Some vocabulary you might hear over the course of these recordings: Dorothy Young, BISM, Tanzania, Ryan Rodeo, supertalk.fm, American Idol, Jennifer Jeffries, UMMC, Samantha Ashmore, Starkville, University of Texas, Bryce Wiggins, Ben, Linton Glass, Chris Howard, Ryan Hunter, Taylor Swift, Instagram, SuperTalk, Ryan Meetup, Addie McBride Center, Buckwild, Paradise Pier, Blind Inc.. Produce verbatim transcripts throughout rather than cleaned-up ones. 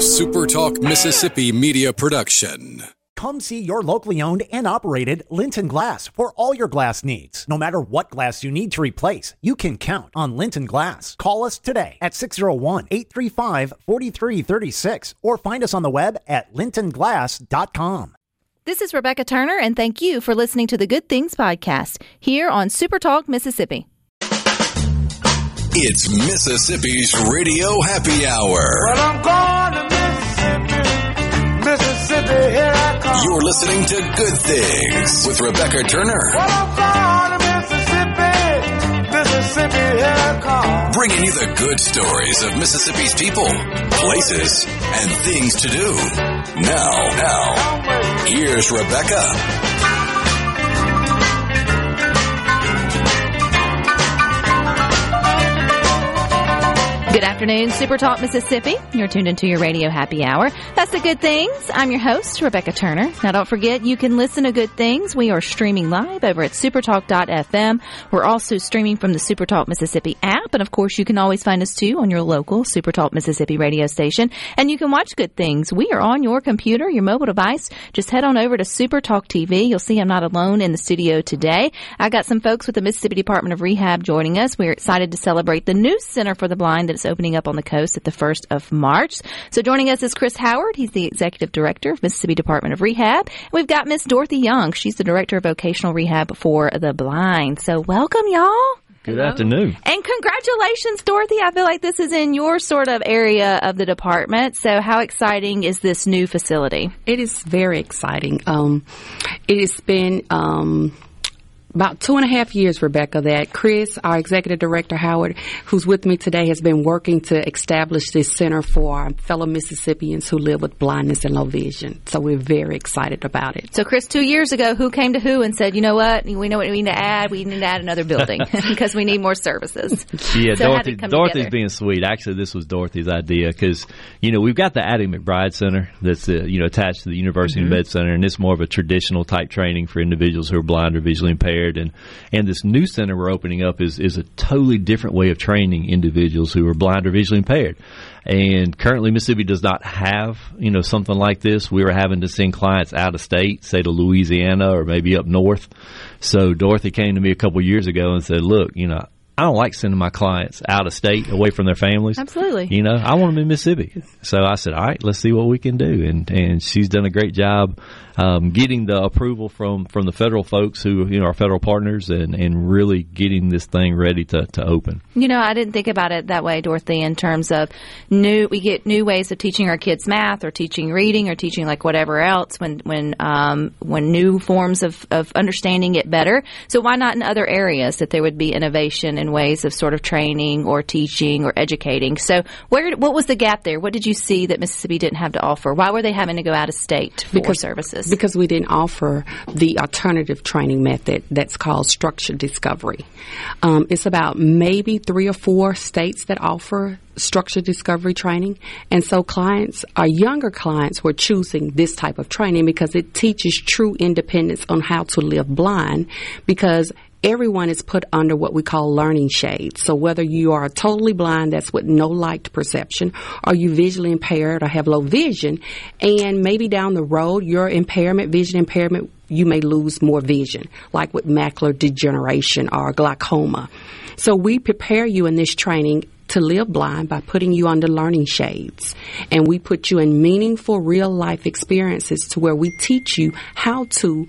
SuperTalk Mississippi Media Production. Come see your locally owned and operated Linton Glass for all your glass needs. No matter what glass you need to replace, you can count on Linton Glass. Call us today at six oh one, eight three five, four three three six or find us on the web at Linton Glass dot com. This is Rebecca Turner, and thank you for listening to the Good Things Podcast here on SuperTalk Mississippi. It's Mississippi's Radio Happy Hour. Well, I'm going to Mississippi, Mississippi, here I come. You're listening to Good Things with Rebecca Turner. Well, I'm going to Mississippi, Mississippi, here I come. Bringing you the good stories of Mississippi's people, places, and things to do. Now, now, here's Rebecca. Good afternoon, SuperTalk Mississippi. You're tuned into your radio happy hour. That's the Good Things. I'm your host, Rebecca Turner. Now, don't forget, you can listen to Good Things. We are streaming live over at supertalk dot f m. We're also streaming from the SuperTalk Mississippi app. And, of course, you can always find us, too, on your local SuperTalk Mississippi radio station. And you can watch Good Things. We are on your computer, your mobile device. Just head on over to SuperTalk T V. You'll see I'm not alone in the studio today. I got some folks with the Mississippi Department of Rehab joining us. We're excited to celebrate the new Center for the Blind that opening up on the coast at the first of March. So joining us is Chris Howard. He's the Executive Director of Mississippi Department of Rehab. And we've got Miss Dorothy Young. She's the Director of Vocational Rehab for the Blind. So welcome, y'all. Good Hello. Afternoon. And congratulations, Dorothy. I feel like this is in your sort of area of the department. So how exciting is this new facility? It is very exciting. Um, it has been... Um, About two and a half years, Rebecca, that Chris, our Executive Director Howard, who's with me today, has been working to establish this center for our fellow Mississippians who live with blindness and low vision. So we're very excited about it. So, Chris, two years ago, who came to who and said, you know what, we know what we need to add. We need to add another building because we need more services. Yeah, so Dorothy, Dorothy's together? Being sweet. Actually, this was Dorothy's idea because, you know, we've got the Addie McBride Center that's, uh, you know, attached to the University mm-hmm. of Texas Center, and it's more of a traditional type training for individuals who are blind or visually impaired. And and this new center we're opening up is, is a totally different way of training individuals who are blind or visually impaired. And currently, Mississippi does not have, you know, something like this. We were having to send clients out of state, say to Louisiana or maybe up north. So Dorothy came to me a couple years ago and said, look, you know, I don't like sending my clients out of state, away from their families. Absolutely. You know, I want them in Mississippi. So I said, all right, let's see what we can do. And and she's done a great job um, getting the approval from, from the federal folks who, you know, are federal partners and, and really getting this thing ready to, to open. You know, I didn't think about it that way, Dorothy, in terms of new we get new ways of teaching our kids math or teaching reading or teaching like whatever else when when um, when new forms of, of understanding get better. So why not in other areas that there would be innovation and ways of sort of training or teaching or educating. So where, what was the gap there? What did you see that Mississippi didn't have to offer? Why were they having to go out of state for because, services? Because we didn't offer the alternative training method that's called structured discovery. Um, it's about maybe three or four states that offer structured discovery training. And so clients, our younger clients, were choosing this type of training because it teaches true independence on how to live blind because everyone is put under what we call learning shades. So whether you are totally blind, that's with no light perception, or you visually impaired or have low vision, and maybe down the road, your impairment, vision impairment, you may lose more vision, like with macular degeneration or glaucoma. So we prepare you in this training to live blind by putting you under learning shades. And we put you in meaningful real life experiences to where we teach you how to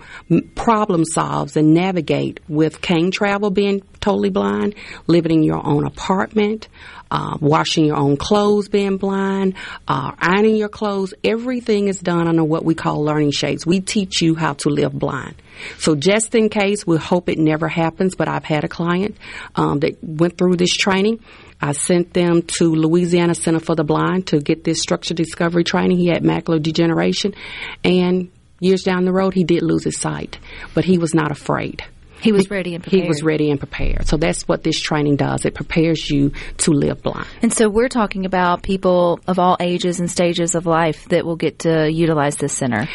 problem solve and navigate with cane travel being totally blind, living in your own apartment, uh, washing your own clothes being blind, uh, ironing your clothes. Everything is done under what we call learning shades. We teach you how to live blind. So just in case, we hope it never happens, but I've had a client um, that went through this training. I sent them to Louisiana Center for the Blind to get this structured discovery training. He had macular degeneration, and years down the road, he did lose his sight, but he was not afraid. He was ready and prepared. He was ready and prepared. So that's what this training does. It prepares you to live blind. And so we're talking about people of all ages and stages of life that will get to utilize this center.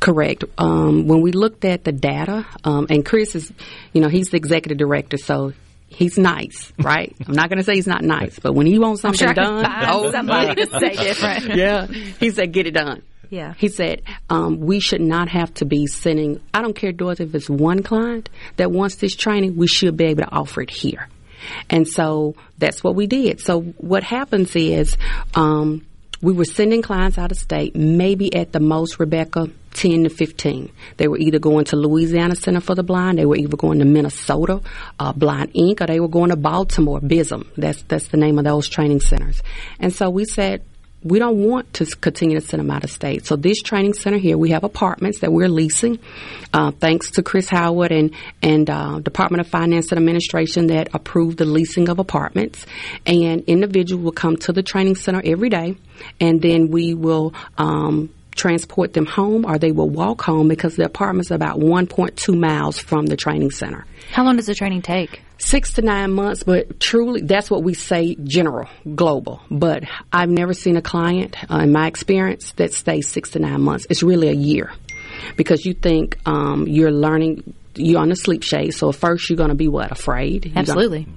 Correct. Um, when we looked at the data, um, and Chris is, you know, he's the executive director, so he's nice, right? I'm not going to say he's not nice, but when he wants something sure done, oh, somebody to say different. Yeah, he said, "Get it done." Yeah, he said, um, "We should not have to be sending. I don't care, Dorothy, if it's one client that wants this training, we should be able to offer it here." And so that's what we did. So what happens is um, we were sending clients out of state, maybe at the most, Rebecca, ten to fifteen. They were either going to Louisiana Center for the Blind, they were either going to Minnesota, uh, Blind Incorporated, or they were going to Baltimore, B I S M. That's, that's the name of those training centers. And so we said, we don't want to continue to send them out of state. So this training center here, we have apartments that we're leasing, uh, thanks to Chris Howard and, and uh, Department of Finance and Administration that approved the leasing of apartments. And individuals will come to the training center every day, and then we will um, transport them home, or they will walk home, because the apartments are about one point two miles from the training center. How long does the training take? Six to nine months, but truly, that's what we say, general, global. But I've never seen a client, uh, in my experience, that stays six to nine months. It's really a year, because you think um, you're learning, you're on the sleep shade, so at first you're going to be, what, afraid? Absolutely. Gonna,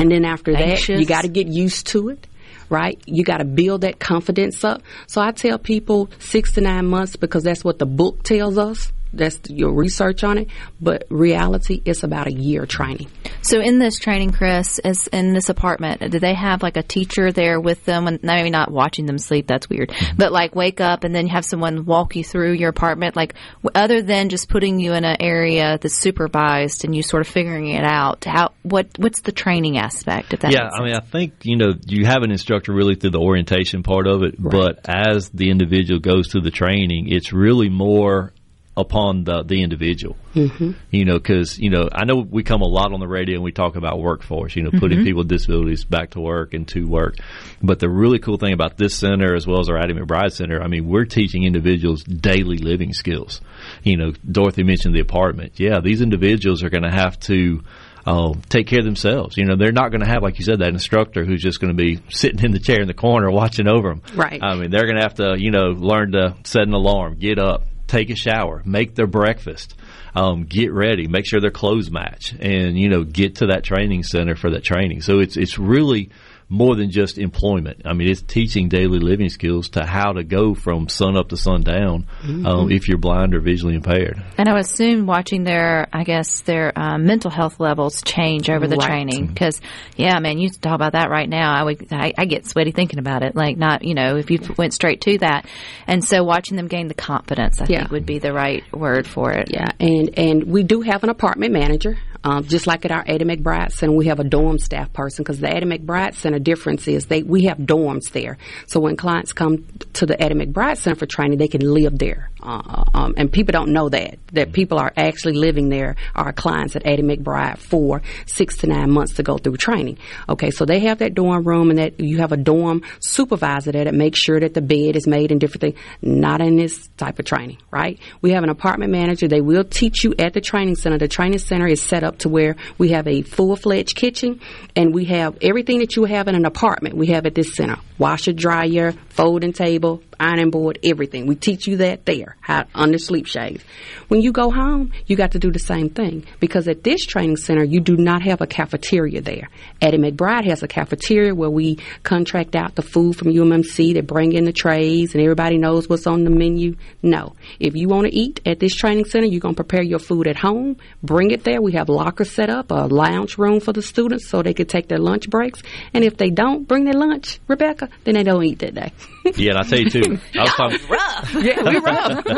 and then after Anxious. that, you got to get used to it. Right? You got to build that confidence up. So I tell people six to nine months because that's what the book tells us. That's your research on it. But reality, it's about a year training. So in this training, Chris, is in this apartment, do they have like a teacher there with them? And maybe not watching them sleep. That's weird. But like wake up and then have someone walk you through your apartment. Like other than just putting you in an area that's supervised and you sort of figuring it out, how what what's the training aspect of that? Yeah, I mean, I think, you know, you have an instructor really through the orientation part of it. Right. But as the individual goes through the training, it's really more upon the, the individual. Mm-hmm. You know, because, you know, I know we come a lot on the radio and we talk about workforce, you know, putting mm-hmm. people with disabilities back to work and to work. But the really cool thing about this center, as well as our Addie McBride Center, I mean, we're teaching individuals daily living skills. You know, Dorothy mentioned the apartment. Yeah, these individuals are going to have to Uh, take care of themselves. You know, they're not going to have, like you said, that instructor who's just going to be sitting in the chair in the corner watching over them. Right. I mean, they're going to have to, you know, learn to set an alarm, get up, take a shower, make their breakfast, um, get ready, make sure their clothes match, and, you know, get to that training center for that training. So it's it's really more than just employment. I mean, it's teaching daily living skills to how to go from sun up to sun down mm-hmm. um, if you're blind or visually impaired. And I assume watching their, I guess, their um, mental health levels change over the right. training. Because, yeah, man, you talk about that right now. I would, I, I get sweaty thinking about it. Like, not, you know, if you went straight to that. And so watching them gain the confidence, I yeah. think, would be the right word for it. Yeah, and, and we do have an apartment manager. Um, just like at our Addie McBride Center, we have a dorm staff person, because the Addie McBride Center difference is they we have dorms there. So when clients come to the Addie McBride Center for training, they can live there. Uh, um, and people don't know that, that people are actually living there, our clients at Addie McBride, for six to nine months to go through training. Okay, so they have that dorm room, and that you have a dorm supervisor there that makes sure that the bed is made and different things. Not in this type of training, right? We have an apartment manager. They will teach you at the training center. The training center is set up to where we have a full-fledged kitchen, and we have everything that you have in an apartment. We have at this center: washer, dryer, folding table, ironing board, everything. We teach you that there, how under sleep shades. When you go home, you got to do the same thing, because at this training center, you do not have a cafeteria there. Addie McBride has a cafeteria where we contract out the food from U M M C. They bring in the trays, and everybody knows what's on the menu. No. If you want to eat at this training center, you're going to prepare your food at home, bring it there. We have lockers set up, a lounge room for the students so they can take their lunch breaks. And if they don't bring their lunch, Rebecca, then they don't eat that day. Yeah, and I tell you, too. I was talking, was rough. Yeah, we rough. I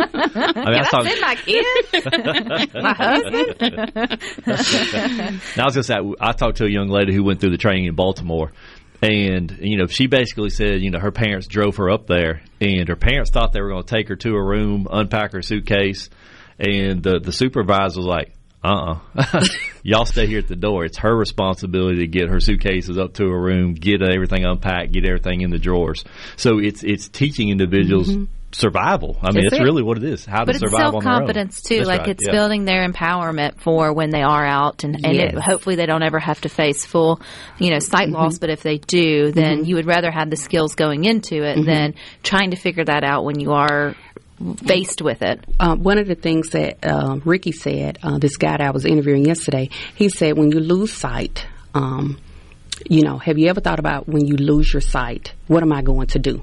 mean, I, I talking, send my kids? My husband? Now, I was going to say, I talked to a young lady who went through the training in Baltimore. And, you know, she basically said, you know, her parents drove her up there. And her parents thought they were going to take her to her room, unpack her suitcase. And the, the supervisor was like, uh-uh. Y'all stay here at the door. It's her responsibility to get her suitcases up to her room, get everything unpacked, get everything in the drawers. So it's it's teaching individuals mm-hmm. survival. I mean, it's, it's really what it is, how but to survive on their own. But it's self-confidence, too. That's like, right. it's yeah. building their empowerment for when they are out, and, and yes. it, hopefully they don't ever have to face full, you know, sight mm-hmm. loss. But if they do, then mm-hmm. you would rather have the skills going into it mm-hmm. than trying to figure that out when you are faced with it. Uh, one of the things that uh, Ricky said, uh, this guy that I was interviewing yesterday, he said when you lose sight, um, you know, have you ever thought about when you lose your sight, what am I going to do?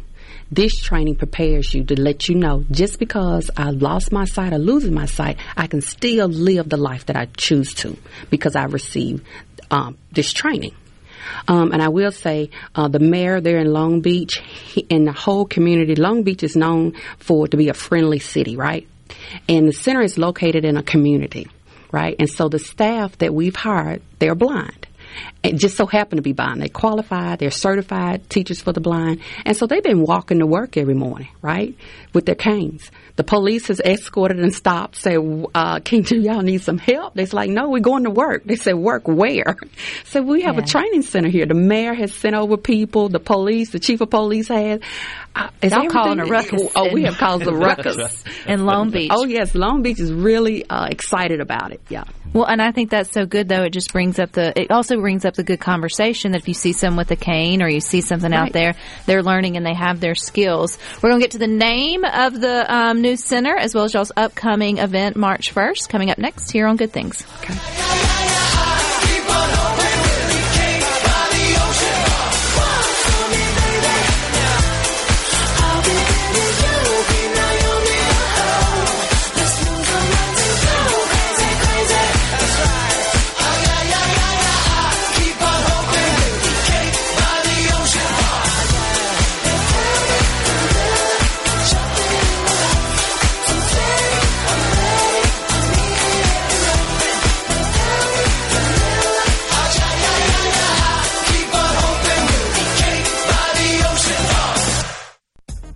This training prepares you to let you know, just because I lost my sight or losing my sight, I can still live the life that I choose to because I received um, this training. Um, and I will say uh, the mayor there in Long Beach he, and the whole community, Long Beach is known for to be a friendly city, right? And the center is located in a community, right? And so the staff that we've hired, they're blind. It just so happened to be blind. They qualified, they're certified teachers for the blind. And so they've been walking to work every morning, right, with their canes. The police has escorted and stopped, said, uh, can you, y'all need some help? They're like, no, we're going to work. They said, work where? So we have yeah. a training center here. The mayor has sent over people, the police, the chief of police has. Uh, is I'm calling a ruckus. Oh, we have caused a ruckus. In Long Beach. Oh, yes. Long Beach is really uh, excited about it, yeah. Well, and I think that's so good, though. It just brings up the – it also brings up the good conversation that if you see someone with a cane or you see something right. out there, they're learning and they have their skills. We're going to get to the name of the um, new center as well as y'all's upcoming event, March first, coming up next here on Good Things. Okay.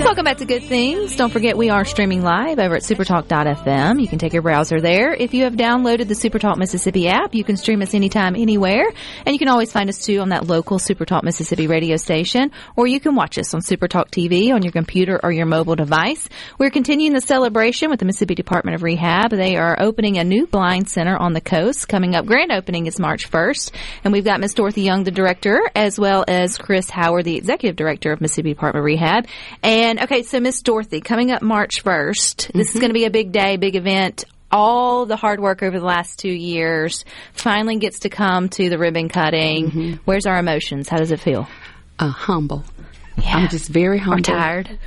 Welcome back to Good Things. Don't forget we are streaming live over at supertalk dot f m. You can take your browser there. If you have downloaded the SuperTalk Mississippi app, you can stream us anytime, anywhere. And you can always find us, too, on that local SuperTalk Mississippi radio station. Or you can watch us on SuperTalk T V on your computer or your mobile device. We're continuing the celebration with the Mississippi Department of Rehab. They are opening a new blind center on the coast. Coming up, grand opening is March first. And we've got Miss Dorothy Young, the director, as well as Chris Howard, the executive director of Mississippi Department of Rehab. And okay, so Miss Dorothy, coming up March first, this mm-hmm. is going to be a big day, big event. All the hard work over the last two years finally gets to come to the ribbon cutting. Mm-hmm. Where's our emotions? How does it feel? Uh, humble. Yeah. I'm just very humble. Or tired.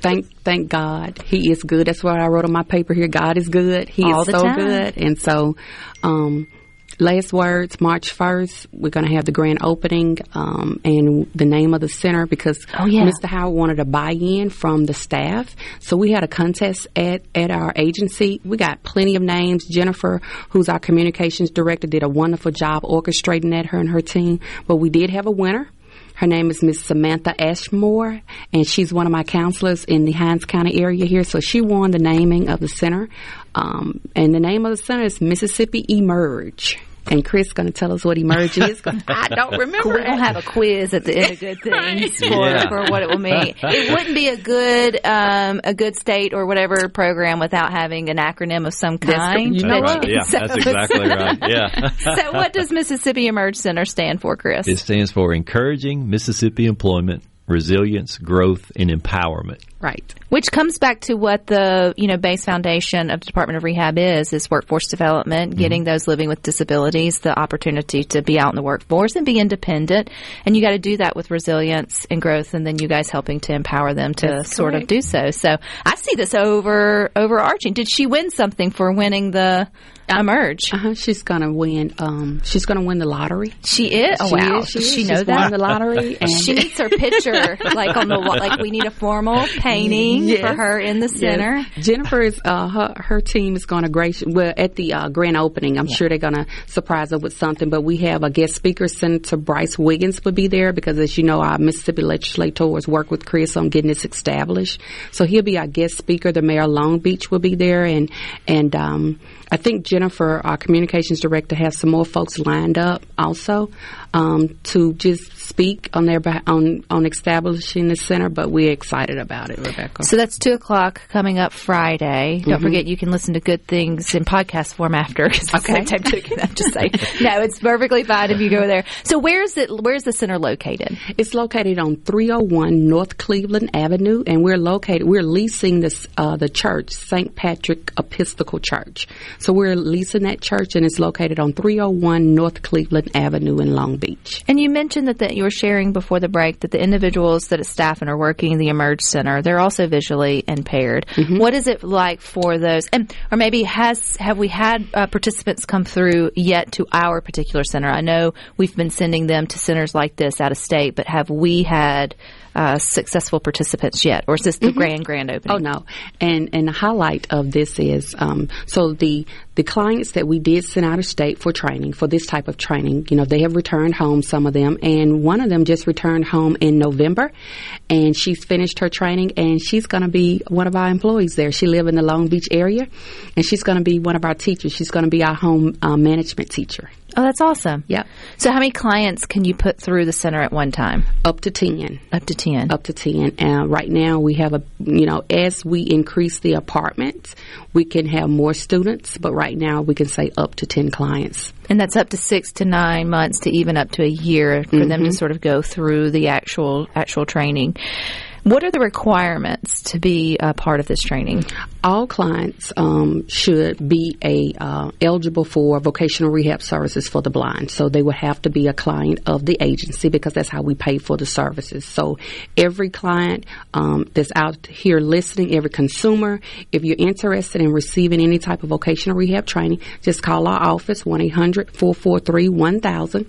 thank thank God. He is good. That's what I wrote on my paper here. God is good. He All is the so time. good. And so um, last words, March first, we're going to have the grand opening um, and the name of the center because oh, yeah. Mister Howard wanted a buy-in from the staff. So we had a contest at, at our agency. We got plenty of names. Jennifer, who's our communications director, did a wonderful job orchestrating that, her and her team. But we did have a winner. Her name is Miss Samantha Ashmore, and she's one of my counselors in the Hinds County area here. So she won the naming of the center. Um, and the name of the center is Mississippi Emerge. And Chris going to tell us what Emerge is. I don't remember. We'll have a quiz at the end of Good Things for, yeah. for what it will mean. It wouldn't be a good um, a good state or whatever program without having an acronym of some kind. That's, you know right. Yeah, so, that's exactly right. Yeah. So what does Mississippi Emerge Center stand for, Chris? It stands for Encouraging Mississippi Employment, Resilience, Growth, and Empowerment. Right. Which comes back to what the, you know, base foundation of the Department of Rehab is, is workforce development, getting mm-hmm. those living with disabilities the opportunity to be out in the workforce and be independent. And you got to do that with resilience and growth, and then you guys helping to empower them to That's sort correct. of do so. So I see this over overarching. Did she win something for winning the Emerge? Uh-huh. She's going to win. Um, she's going to win the lottery. She is? Oh, she wow. Is, she Does she know she's that? Won the lottery. And she needs her picture, like on the like we need a formal pay. Painting yes. for her in the center. Yes. Jennifer's uh, her, her team is going to grace well at the uh, grand opening. I'm yeah. sure they're going to surprise her with something. But we have a guest speaker, Senator Bryce Wiggins, will be there because, as you know, our Mississippi legislators work with Chris on getting this established. So he'll be our guest speaker. The mayor of Long Beach will be there, and and um, I think Jennifer Jennifer, our communications director, has some more folks lined up also um, to just speak on their on on establishing the center. But we're excited about it, Rebecca. So that's two o'clock coming up Friday. Don't mm-hmm. forget, you can listen to Good Things in podcast form after. Cause okay. It's time to, I'm just saying. No, it's perfectly fine if you go there. So where's it? Where's the center located? It's located on three oh one North Cleveland Avenue, and we're located. We're leasing this uh, the church, Saint Patrick Episcopal Church. So we're leasing that church, and it's located on three oh one North Cleveland Avenue in Long Beach. And you mentioned that, that you were sharing before the break that the individuals that are staffing are working in the Emerge Center, they're also visually impaired. Mm-hmm. What is it like for those? And or maybe has have we had uh, participants come through yet to our particular center? I know we've been sending them to centers like this out of state, but have we had Uh, successful participants yet, or is this the mm-hmm. grand grand opening? Oh no, and and the highlight of this is um, so the the clients that we did send out of state for training, for this type of training, you know, they have returned home, some of them, and one of them just returned home in November, and she's finished her training, and she's going to be one of our employees there. She lives in the Long Beach area, and she's going to be one of our teachers. She's going to be our home uh, management teacher. Oh, that's awesome. Yeah. So how many clients can you put through the center at one time? Up to ten. Up to ten. Up to ten. And uh, right now we have a, you know, as we increase the apartments, we can have more students. But right now we can say up to ten clients. And that's up to six to nine months to even up to a year for mm-hmm. them to sort of go through the actual actual training. What are the requirements to be a part of this training? All clients um, should be a uh, eligible for vocational rehab services for the blind. So they would have to be a client of the agency because that's how we pay for the services. So every client um, that's out here listening, every consumer, if you're interested in receiving any type of vocational rehab training, just call our office, one eight hundred, four four three, one thousand.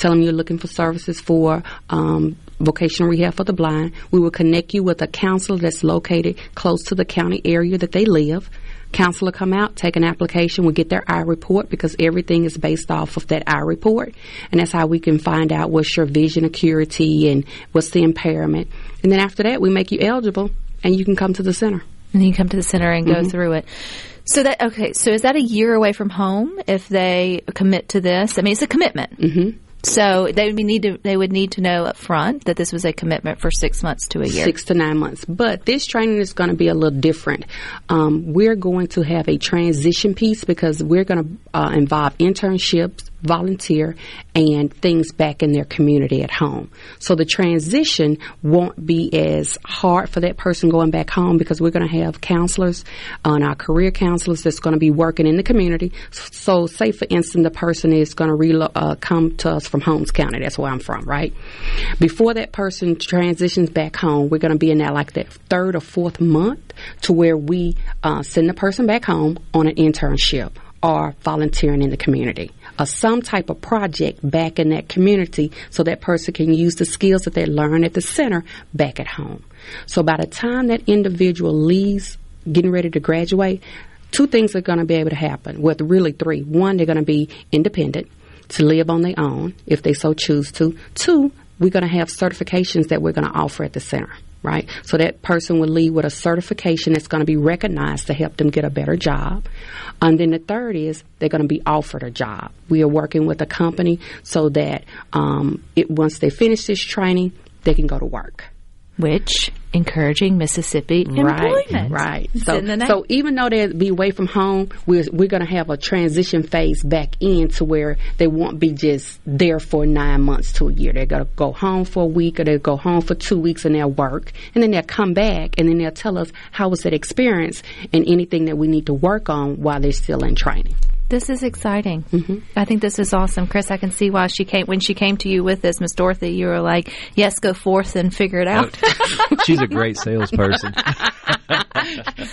Tell them you're looking for services for um, vocational rehab for the blind. We will connect you with a counselor that's located close to the county area that they live. Counselor come out, take an application, we get their eye report because everything is based off of that eye report. And that's how we can find out what's your vision acuity and what's the impairment. And then after that, we make you eligible and you can come to the center. And then you come to the center and mm-hmm. go through it. So that okay, so is that a year away from home if they commit to this? I mean, it's a commitment. Mm-hmm. So they would need to they would need to know up front that this was a commitment for six months to a year. Six to nine months. But this training is going to be a little different. Um, we're going to have a transition piece because we're going to uh, involve internships, volunteer, and things back in their community at home. So the transition won't be as hard for that person going back home because we're going to have counselors on our career counselors that's going to be working in the community. So say, for instance, the person is going to relo- uh, come to us from Holmes County. That's where I'm from, right? Before that person transitions back home, we're going to be in that like that third or fourth month to where we uh, send the person back home on an internship or volunteering in the community, or some type of project back in that community so that person can use the skills that they learn at the center back at home. So by the time that individual leaves, getting ready to graduate, two things are going to be able to happen. Well, really three. One, they're going to be independent to live on their own if they so choose to. Two, we're going to have certifications that we're going to offer at the center. Right? So that person will leave with a certification that's going to be recognized to help them get a better job. And then the third is they're going to be offered a job. We are working with a company so that um, it once they finish this training, they can go to work. Which, encouraging Mississippi employment. Right, right. So, so even though they'll be away from home, we're, we're going to have a transition phase back in to where they won't be just there for nine months to a year. They're going to go home for a week or they'll go home for two weeks and they'll work. And then they'll come back and then they'll tell us how was that experience and anything that we need to work on while they're still in training. This is exciting. Mm-hmm. I think this is awesome. Chris, I can see why she came when she came to you with this, Miss Dorothy, you were like, yes, go forth and figure it out. She's a great salesperson.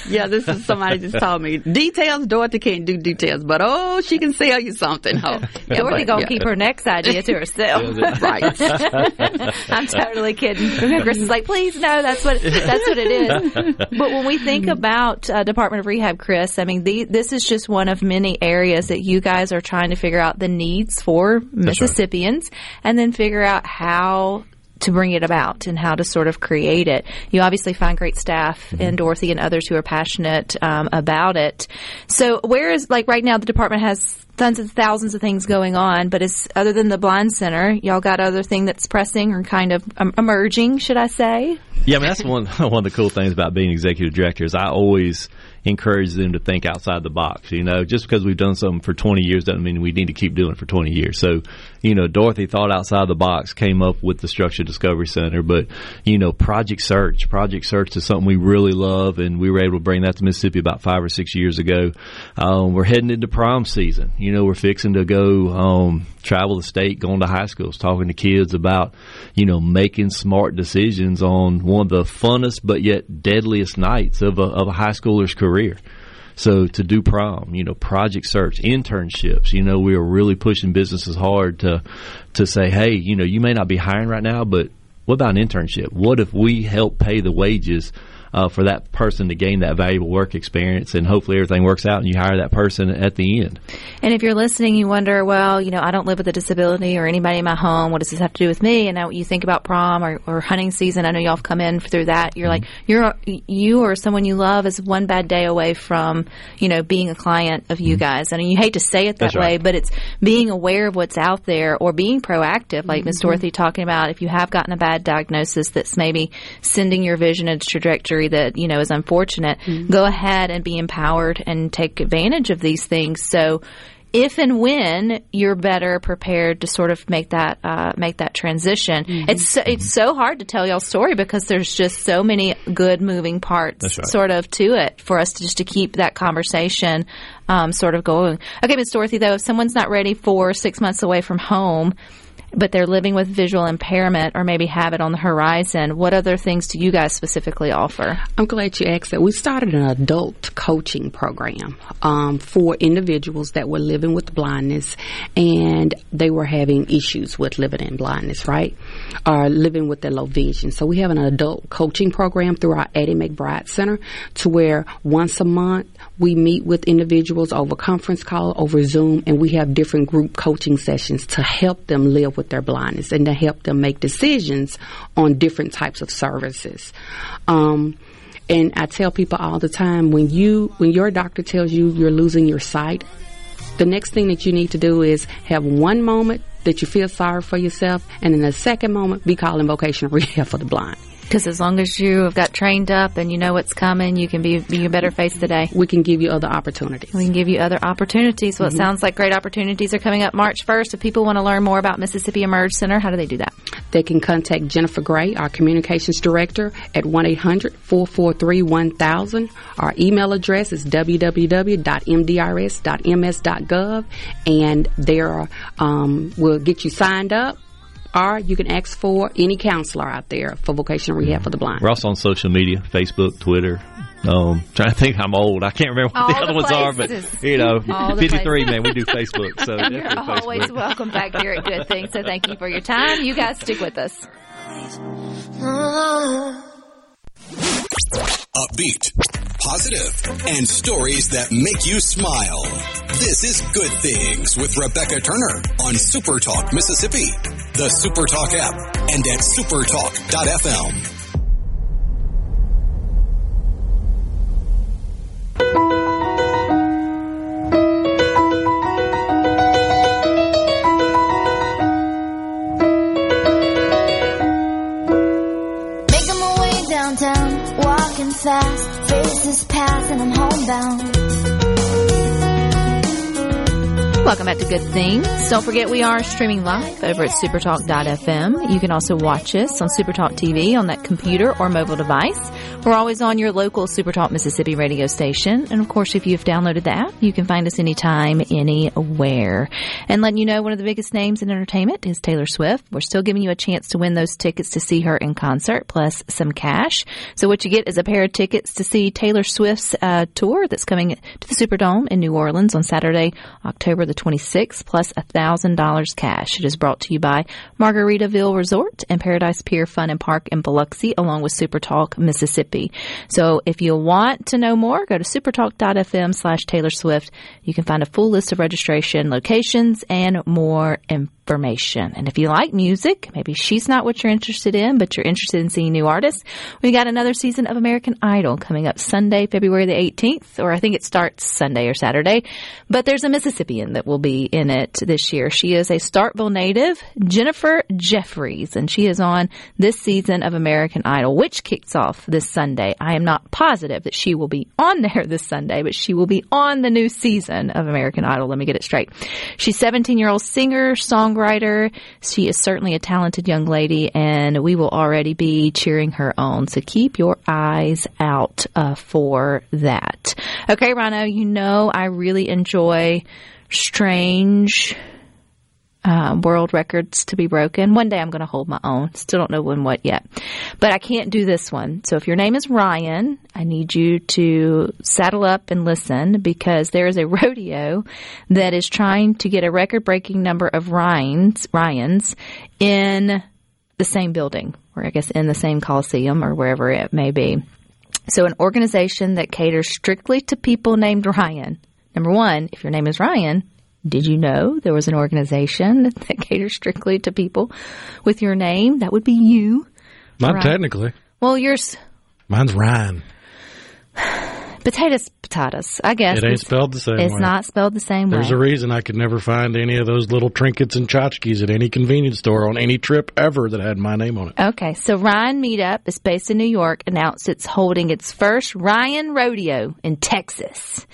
Yeah, this is somebody just told me. Details, Dorothy can't do details, but oh, she can sell you something. Oh. Yeah, Dorothy going to yeah. keep her next idea to herself. Right. I'm totally kidding. Chris is like, please, no, that's what, that's what it is. But when we think about uh, Department of Rehab, Chris, I mean, the, this is just one of many areas areas that you guys are trying to figure out the needs for Mississippians, right, and then figure out how to bring it about and how to sort of create it. You obviously find great staff mm-hmm. in Dorothy and others who are passionate um, about it. So where is, like right now, the department has tons and thousands of things going on, but it's other than the Blind Center, y'all got other thing that's pressing or kind of um, emerging, should I say? Yeah, I mean, that's one one of the cool things about being executive director is I always encourage them to think outside the box. You know, just because we've done something for twenty years doesn't mean we need to keep doing it for twenty years. So, you know, Dorothy thought outside the box, came up with the Structure Discovery Center, but, you know, Project Search. Project Search is something we really love, and we were able to bring that to Mississippi about five or six years ago. Um, we're heading into prom season. You know, we're fixing to go um, travel the state, going to high schools, talking to kids about, you know, making smart decisions on one of the funnest but yet deadliest nights of a, of a high schooler's career. So to do prom, you know, Project Search, internships, you know, we are really pushing businesses hard to to say, hey, you know, you may not be hiring right now, but what about an internship? What if we help pay the wages uh, for that person to gain that valuable work experience, and hopefully everything works out and you hire that person at the end? And if you're listening, you wonder, well, you know, I don't live with a disability or anybody in my home. What does this have to do with me? And now you think about prom or, or hunting season. I know y'all have come in through that. You're mm-hmm. like, you're you or someone you love is one bad day away from, you know, being a client of you mm-hmm. guys. I mean, you hate to say it that That's way, right. but it's being aware of what's out there or being proactive, like mm-hmm. Miz Dorothy talking about, if you have gotten a bad diagnosis that's maybe sending your vision into trajectory that, you know, is unfortunate, mm-hmm. go ahead and be empowered and take advantage of these things. So if and when you're better prepared to sort of make that uh, make that transition, mm-hmm. it's so, it's so hard to tell y'all's story because there's just so many good moving parts That's right. sort of to it for us to just to keep that conversation um, sort of going. Okay, Miz Dorothy, though, if someone's not ready for six months away from home, but they're living with visual impairment or maybe have it on the horizon, what other things do you guys specifically offer? I'm glad you asked that. We started an adult coaching program um, for individuals that were living with blindness and they were having issues with living in blindness, right? Or uh, living with their low vision. So we have an adult coaching program through our Addie McBride Center to where once a month we meet with individuals over conference call, over Zoom, and we have different group coaching sessions to help them live with their blindness and to help them make decisions on different types of services. Um, and I tell people all the time, when you when your doctor tells you you're losing your sight, the next thing that you need to do is have one moment that you feel sorry for yourself, and in the second moment be calling vocational rehab for the blind. Because as long as you have got trained up and you know what's coming, you can be, be a better face today. We can give you other opportunities. We can give you other opportunities. Well, mm-hmm. it sounds like great opportunities are coming up March first. If people want to learn more about Mississippi Emerge Center, how do they do that? They can contact Jennifer Gray, our communications director, at one eight hundred, four four three, one thousand. Our email address is w w w dot m d r s dot m s dot gov, and there um, we'll get you signed up. Or you can ask for any counselor out there for vocational rehab for the blind. We're also on social media, Facebook, Twitter. Um, trying to think, I'm old. I can't remember what all the other the ones are, but, you know, fifty-three, man, we do Facebook. So you're Facebook. Always welcome back here at Good Things. So thank you for your time. You guys stick with us. Upbeat, positive, and stories that make you smile. This is Good Things with Rebecca Turner on SuperTalk Mississippi, the SuperTalk app, and at supertalk dot f m. Fast, face this path, and I'm homebound. Welcome back to Good Things. Don't forget we are streaming live over at supertalk dot f m. You can also watch us on SuperTalk T V on that computer or mobile device. We're always on your local SuperTalk Mississippi radio station. And, of course, if you've downloaded the app, you can find us anytime, anywhere. And letting you know, one of the biggest names in entertainment is Taylor Swift. We're still giving you a chance to win those tickets to see her in concert, plus some cash. So what you get is a pair of tickets to see Taylor Swift's uh, tour that's coming to the Superdome in New Orleans on Saturday, October the twenty-sixth, plus one thousand dollars cash. It is brought to you by Margaritaville Resort and Paradise Pier Fun and Park in Biloxi, along with SuperTalk Mississippi. So if you want to know more, go to supertalk dot f m slash Taylor Swift. You can find a full list of registration, locations, and more information. information. And if you like music, maybe she's not what you're interested in, but you're interested in seeing new artists, we got another season of American Idol coming up Sunday, February the eighteenth, or I think it starts Sunday or Saturday. But there's a Mississippian that will be in it this year. She is a Starkville native, Jennifer Jeffries, and she is on this season of American Idol, which kicks off this Sunday. I am not positive that she will be on there this Sunday, but she will be on the new season of American Idol. Let me get it straight. She's a seventeen-year-old singer, songwriter. She is certainly a talented young lady, and we will already be cheering her on. So keep your eyes out uh, for that. Okay, Rhino, you know I really enjoy strange Uh, world records to be broken. One day I'm going to hold my own. Still don't know when what yet. But I can't do this one. So if your name is Ryan, I need you to saddle up and listen, because there is a rodeo that is trying to get a record-breaking number of Ryans, Ryans in the same building, or I guess in the same Coliseum or wherever it may be. So an organization that caters strictly to people named Ryan. Number one, if your name is Ryan, did you know there was an organization that caters strictly to people with your name? That would be you. Not Ryan. Technically. Well, yours. Mine's Ryan. Potatoes, potatoes, I guess. It ain't it's, spelled the same it's way. It's not spelled the same There's way. There's a reason I could never find any of those little trinkets and tchotchkes at any convenience store on any trip ever that had my name on it. Okay, so Ryan Meetup is based in New York, announced it's holding its first Ryan Rodeo in Texas.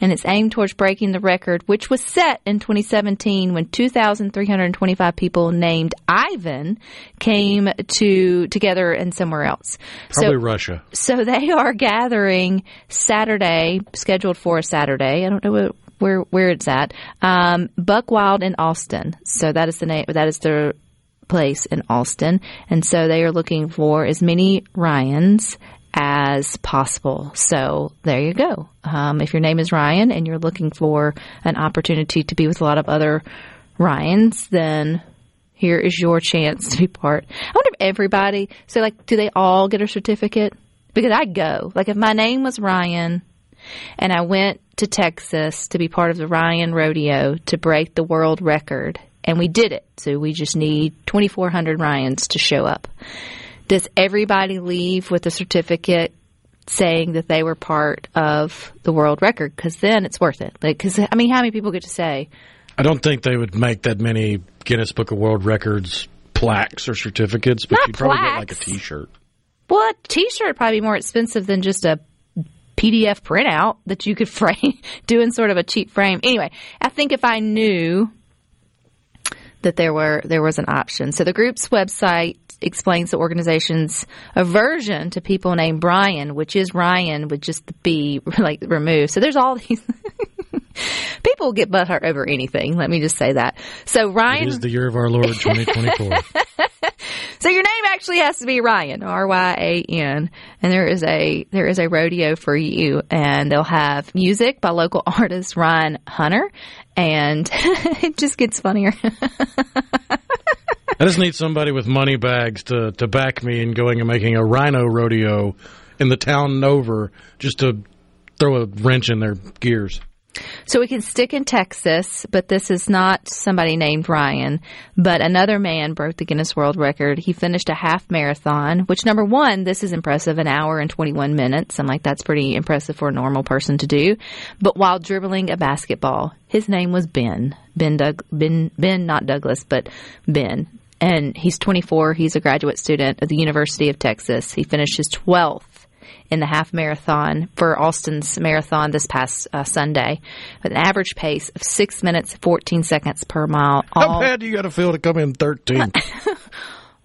And it's aimed towards breaking the record, which was set in twenty seventeen when two thousand three hundred twenty-five people named Ivan came to together and somewhere else. Probably so, Russia. So they are gathering Saturday, scheduled for a Saturday. I don't know what, where where it's at. Um, Buckwild in Austin. So that is the name. That is their place in Austin. And so they are looking for as many Ryans as possible. So there you go. Um, if your name is Ryan and you're looking for an opportunity to be with a lot of other Ryans, then here is your chance to be part. I wonder if everybody. So, like, do they all get a certificate? Because I'd go. Like, if my name was Ryan and I went to Texas to be part of the Ryan Rodeo to break the world record, and we did it. So we just need twenty-four hundred Ryans to show up. Does everybody leave with a certificate saying that they were part of the world record? Because then it's worth it. Like, because, I mean, how many people get to say? I don't think they would make that many Guinness Book of World Records plaques or certificates, but you'd probably get like a T-shirt. Well, a T-shirt would probably be more expensive than just a P D F printout that you could frame, do in sort of a cheap frame. Anyway, I think if I knew that there were there was an option. So the group's website explains the organization's aversion to people named Brian, which is Ryan with just the B like removed. So there's all these people get butthurt over anything. Let me just say that. So Ryan, it is the year of our Lord twenty twenty-four. So your name actually has to be Ryan, R Y A N, and there is a there is a rodeo for you, and they'll have music by local artist Ryan Hunter, and it just gets funnier. I just need somebody with money bags to, to back me in going and making a rhino rodeo in the town over, just to throw a wrench in their gears. So we can stick in Texas, but this is not somebody named Ryan, but another man broke the Guinness World Record. He finished a half marathon, which, number one, this is impressive, an hour and twenty-one minutes. I'm like, that's pretty impressive for a normal person to do. But while dribbling a basketball, his name was Ben, Ben, Doug, Ben, Ben, not Douglas, but Ben. And he's twenty-four. He's a graduate student at the University of Texas. He finished his twelfth. In the half marathon for Austin's marathon this past uh, Sunday, with an average pace of six minutes, fourteen seconds per mile. All- How bad do you got to feel to come in thirteenth?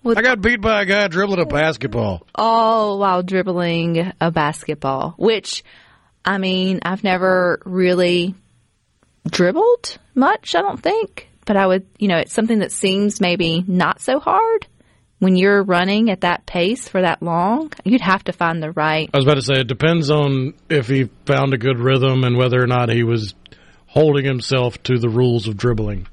With, I got beat by a guy dribbling a basketball. All while dribbling a basketball, which, I mean, I've never really dribbled much, I don't think. But I would, you know, it's something that seems maybe not so hard. When you're running at that pace for that long, you'd have to find the right. I was about to say, it depends on if he found a good rhythm and whether or not he was holding himself to the rules of dribbling.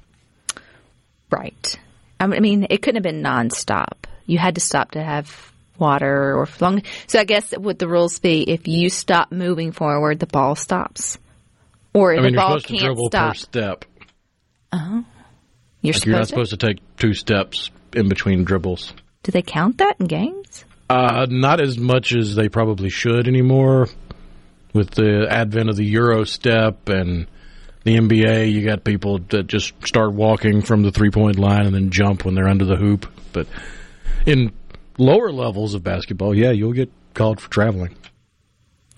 Right. I mean, it couldn't have been nonstop. You had to stop to have water or long. So I guess would the rules be if you stop moving forward, the ball stops, or if I mean, the ball can't stop. I mean, you're supposed to dribble per step. Oh. You're, like, you're not supposed to? to take two steps in between dribbles. Do they count that in games? Uh, not as much as they probably should anymore. With the advent of the Euro step and the N B A, you got people that just start walking from the three-point line and then jump when they're under the hoop. But in lower levels of basketball, yeah, you'll get called for traveling.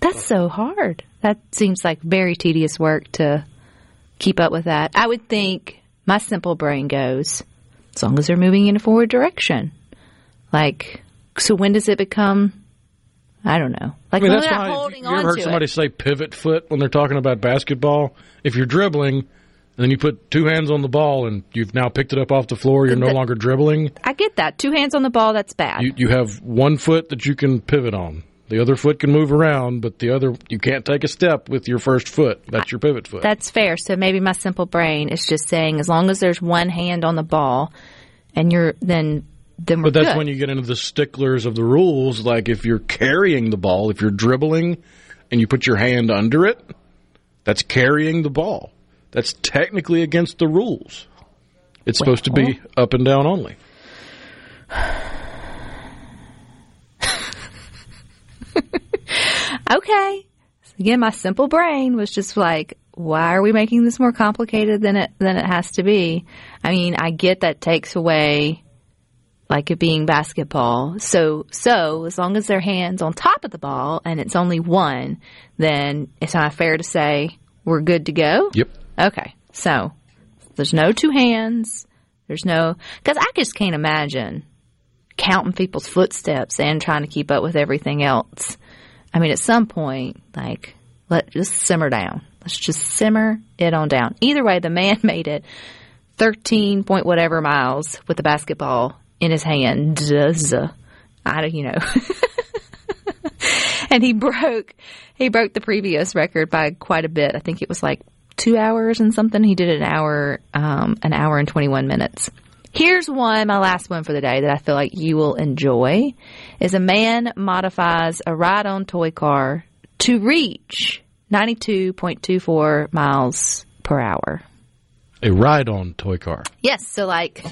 That's so hard. That seems like very tedious work to keep up with that. I would think my simple brain goes, as long as they're moving in a forward direction. Like, so when does it become, I don't know. Like, I mean, when they're not holding on to it. You ever heard somebody say pivot foot when they're talking about basketball? If you're dribbling and then you put two hands on the ball and you've now picked it up off the floor, you're no longer dribbling. I get that. Two hands on the ball, that's bad. You, you have one foot that you can pivot on. The other foot can move around, but the other, you can't take a step with your first foot. That's your pivot foot. That's fair. So maybe my simple brain is just saying, as long as there's one hand on the ball, and you're then then we're good. But that's when you get into the sticklers of the rules. Like, if you're carrying the ball, if you're dribbling, and you put your hand under it, that's carrying the ball. That's technically against the rules. It's well, supposed to be up and down only. Okay. So again, my simple brain was just like, why are we making this more complicated than it than it has to be? I mean, I get that takes away, like, it being basketball. So, so as long as their hand's on top of the ball and it's only one, then it's not fair to say we're good to go? Yep. Okay. So there's no two hands. There's no – because I just can't imagine counting people's footsteps and trying to keep up with everything else. I mean, at some point, like, let just simmer down. Let's just simmer it on down. Either way, the man made it thirteen point whatever miles with the basketball in his hand. Does I don't, you know? And he broke he broke the previous record by quite a bit. I think it was like two hours and something. He did an hour, um, an hour and twenty-one minutes. Here's one, my last one for the day that I feel like you will enjoy, is a man modifies a ride-on toy car to reach ninety-two point two four miles per hour. A ride-on toy car? Yes. So, like,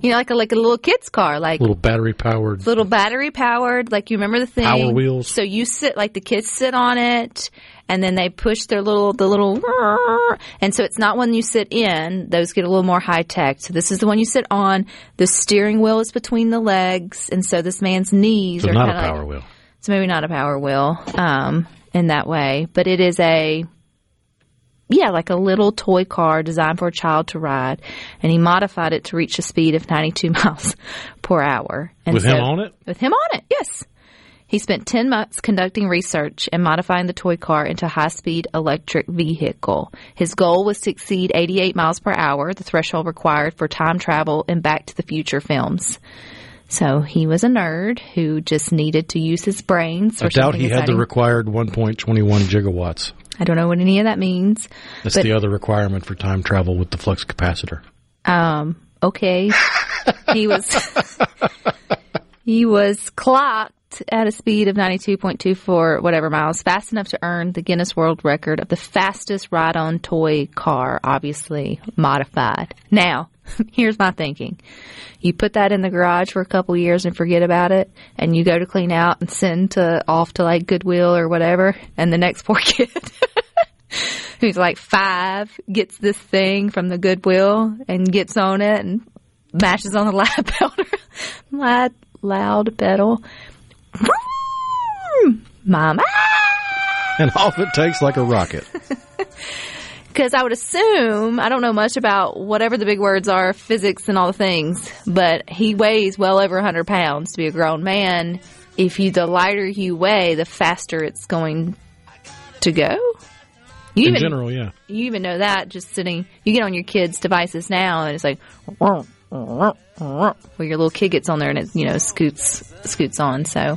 you know, like a, like a little kid's car. Like little battery-powered. Little battery-powered. Like, you remember the thing? Power wheels. So you sit, like, the kids sit on it. And then they push their little, the little, and so it's not one you sit in. Those get a little more high tech. So this is the one you sit on. The steering wheel is between the legs. And so this man's knees so are not a power like, wheel. So maybe not a power wheel, um, in that way. But it is a, yeah, like a little toy car designed for a child to ride. And he modified it to reach a speed of ninety-two miles per hour. And with so, him on it? With him on it, yes. He spent ten months conducting research and modifying the toy car into a high-speed electric vehicle. His goal was to exceed eighty-eight miles per hour, the threshold required for time travel in Back to the Future films. So he was a nerd who just needed to use his brains. I doubt he exciting. had the required one point two one gigawatts. I don't know what any of that means. That's but, the other requirement for time travel with the flux capacitor. Um. Okay. He was. He was clocked at a speed of ninety-two point two four whatever miles, fast enough to earn the Guinness World Record of the fastest ride-on toy car, obviously modified. Now, here's my thinking. You put that in the garage for a couple years and forget about it, and you go to clean out and send to off to, like, Goodwill or whatever, and the next poor kid who's, like, five gets this thing from the Goodwill and gets on it and mashes on the loud pedal. loud, loud pedal. Mom. And off it takes like a rocket. Because I would assume, I don't know much about whatever the big words are, physics and all the things, but he weighs well over one hundred pounds to be a grown man. If you, the lighter you weigh, the faster it's going to go. You even, in general, yeah. You even know that just sitting, you get on your kids' devices now and it's like, whoa. Where your little kid gets on there and it, you know, scoots scoots on. So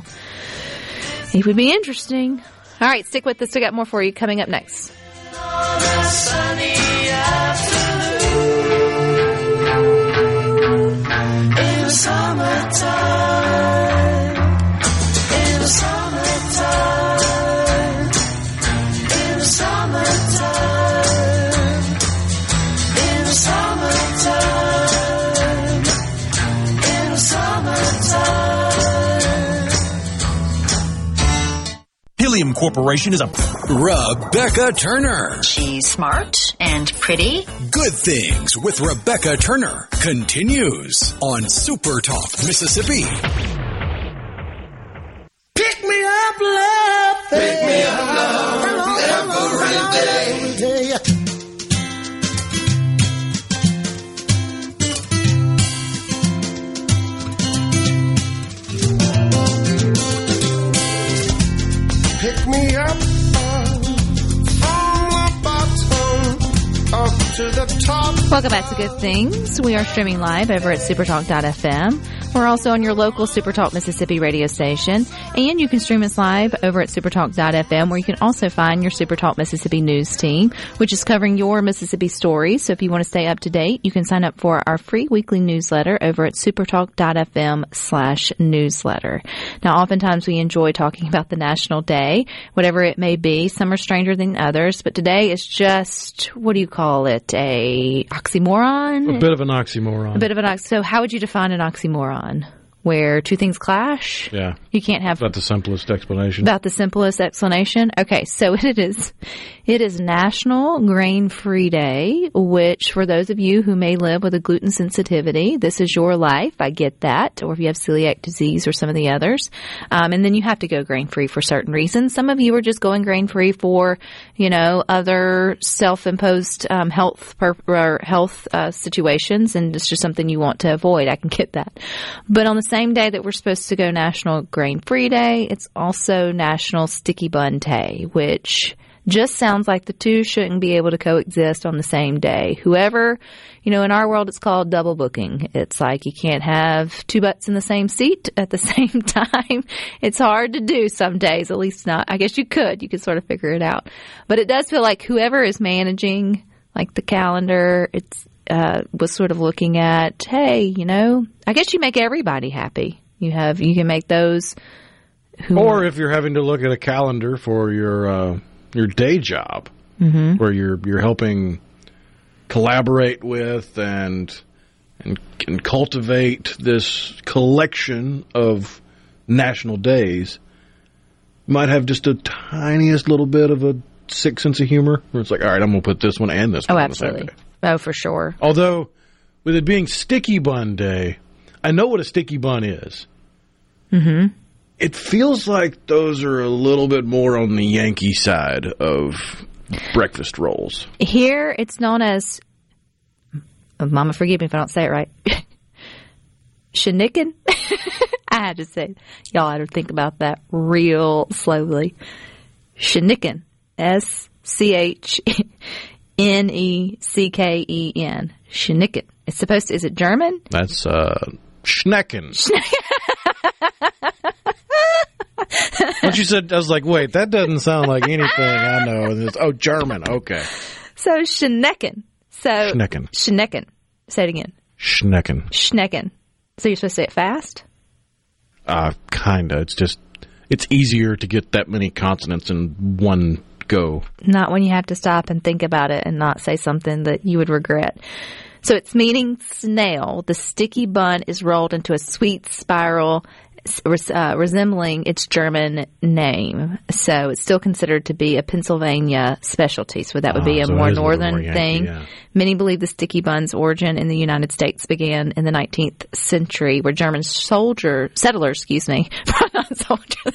it would be interesting. All right, stick with us. We got more for you coming up next. In the summertime, in the summertime, in the summertime. Corporation is a... Rebecca Turner. She's smart and pretty. Good Things with Rebecca Turner continues on SuperTalk Mississippi. Pick me up, love. Pick me up, love. Every day. Every day. Pick me up uh, from the bottom up to the top. Welcome back to Good Things. We are streaming live over at supertalk dot f m. We're also on your local SuperTalk Mississippi radio station. And you can stream us live over at supertalk dot f m, where you can also find your SuperTalk Mississippi news team, which is covering your Mississippi stories. So if you want to stay up to date, you can sign up for our free weekly newsletter over at supertalk dot f m slash newsletter. Now, oftentimes we enjoy talking about the national day, whatever it may be. Some are stranger than others, but today is just, what do you call it, a oxymoron? A bit of an oxymoron. A bit of an oxymoron. So how would you define an oxymoron? Where two things clash. Yeah. You can't have... About the simplest explanation. About the simplest explanation. Okay, so it is it is National Grain-Free Day, which for those of you who may live with a gluten sensitivity, this is your life. I get that. Or if you have celiac disease or some of the others. Um, and then you have to go grain-free for certain reasons. Some of you are just going grain-free for, you know, other self-imposed um, health per- or health uh, situations, and it's just something you want to avoid. I can get that. But on the same day that we're supposed to go National Grain Free Day, it's also National Sticky Bun Day, which just sounds like the two shouldn't be able to coexist on the same day. Whoever, you know, in our world, it's called double booking. It's like you can't have two butts in the same seat at the same time. It's hard to do some days, at least not. I guess you could. You could sort of figure it out. But it does feel like whoever is managing, like, the calendar, it's Uh, was sort of looking at, hey, you know, I guess you make everybody happy. You have, you can make those who... Or if you're having to look at a calendar for your uh, your day job, mm-hmm. where you're you're helping collaborate with and, and and cultivate this collection of national days, you might have just the tiniest little bit of a sick sense of humor where it's like, all right, I'm going to put this one and this one. Oh, absolutely. On the same day. Oh, for sure. Although, with it being Sticky Bun Day, I know what a sticky bun is. Mm-hmm. It feels like those are a little bit more on the Yankee side of breakfast rolls. Here, it's known as, oh, Mama, forgive me if I don't say it right, Shinikin. I had to say, y'all had to think about that real slowly. Shinikin. S C H N E C K E N. Schnicken. It's supposed to, is it German? That's uh, Schnecken. What you said, I was like, wait, that doesn't sound like anything I know. It's, oh, German. Okay. So Schnecken. So Schnecken. Schnecken. Say it again. Schnecken. Schnecken. So you're supposed to say it fast? Uh, kind of. It's just, it's easier to get that many consonants in one go. Not when you have to stop and think about it and not say something that you would regret. So it's meaning snail. The sticky bun is rolled into a sweet spiral uh, resembling its German name. So it's still considered to be a Pennsylvania specialty. So that would be uh, a so more northern more Yankee, thing. Yeah. Many believe the sticky bun's origin in the United States began in the nineteenth century, where German soldier settlers, excuse me, not soldiers.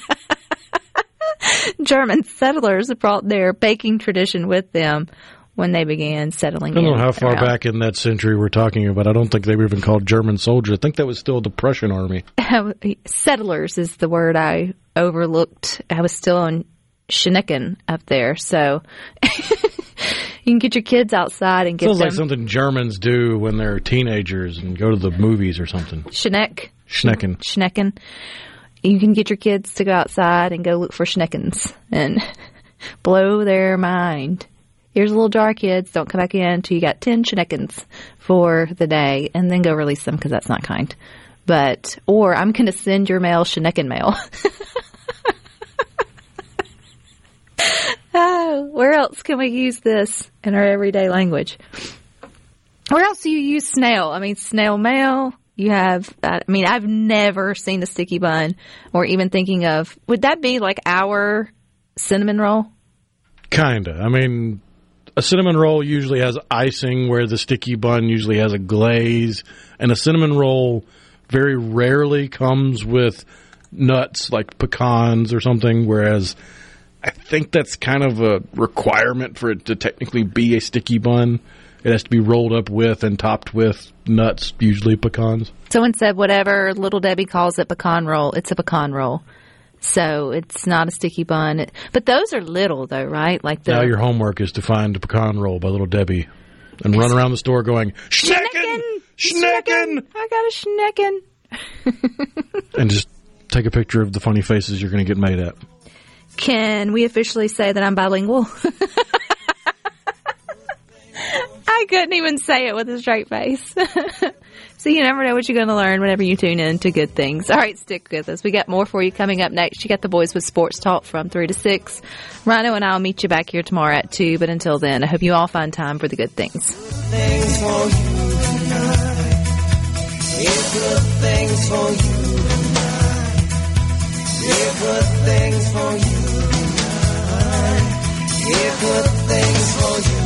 German settlers brought their baking tradition with them when they began settling in. I don't know how far around. Back in that century we're talking about. I don't think they were even called German soldiers. I think that was still the Prussian army. Settlers is the word I overlooked. I was still on Schnecken up there. So you can get your kids outside and get Sounds them. Sounds like something Germans do when they're teenagers and go to the movies or something. Schneck. Schnecken. Schnecken. You can get your kids to go outside and go look for Schneckens and blow their mind. Here's a little jar, kids. Don't come back in until you got ten Schneckens for the day, and then go release them, because that's not kind. But, or I'm going to send your mail Schnecken mail. Oh, where else can we use this in our everyday language? Where else do you use snail? I mean, snail mail. You have, I mean, I've never seen a sticky bun or even thinking of, would that be like our cinnamon roll? Kind of. I mean, a cinnamon roll usually has icing where the sticky bun usually has a glaze. And a cinnamon roll very rarely comes with nuts like pecans or something, whereas I think that's kind of a requirement for it to technically be a sticky bun. It has to be rolled up with and topped with nuts, usually pecans. Someone said whatever Little Debbie calls it pecan roll, it's a pecan roll. So it's not a sticky bun. But those are little, though, right? Like the- Now your homework is to find a pecan roll by Little Debbie and run around the store going, Schnecken! Schnecken! I got a Schnecken. And just take a picture of the funny faces you're going to get made at. Can we officially say that I'm bilingual? I couldn't even say it with a straight face. So you never know what you're going to learn whenever you tune in to Good Things. All right, stick with us. We got more for you coming up next. You got the boys with Sports Talk from three to six. Rhino and I will meet you back here tomorrow at two. But until then, I hope you all find time for the good things. Things for you tonight. Yeah, good things for you tonight. Yeah, good things for you tonight. Yeah, good things for you.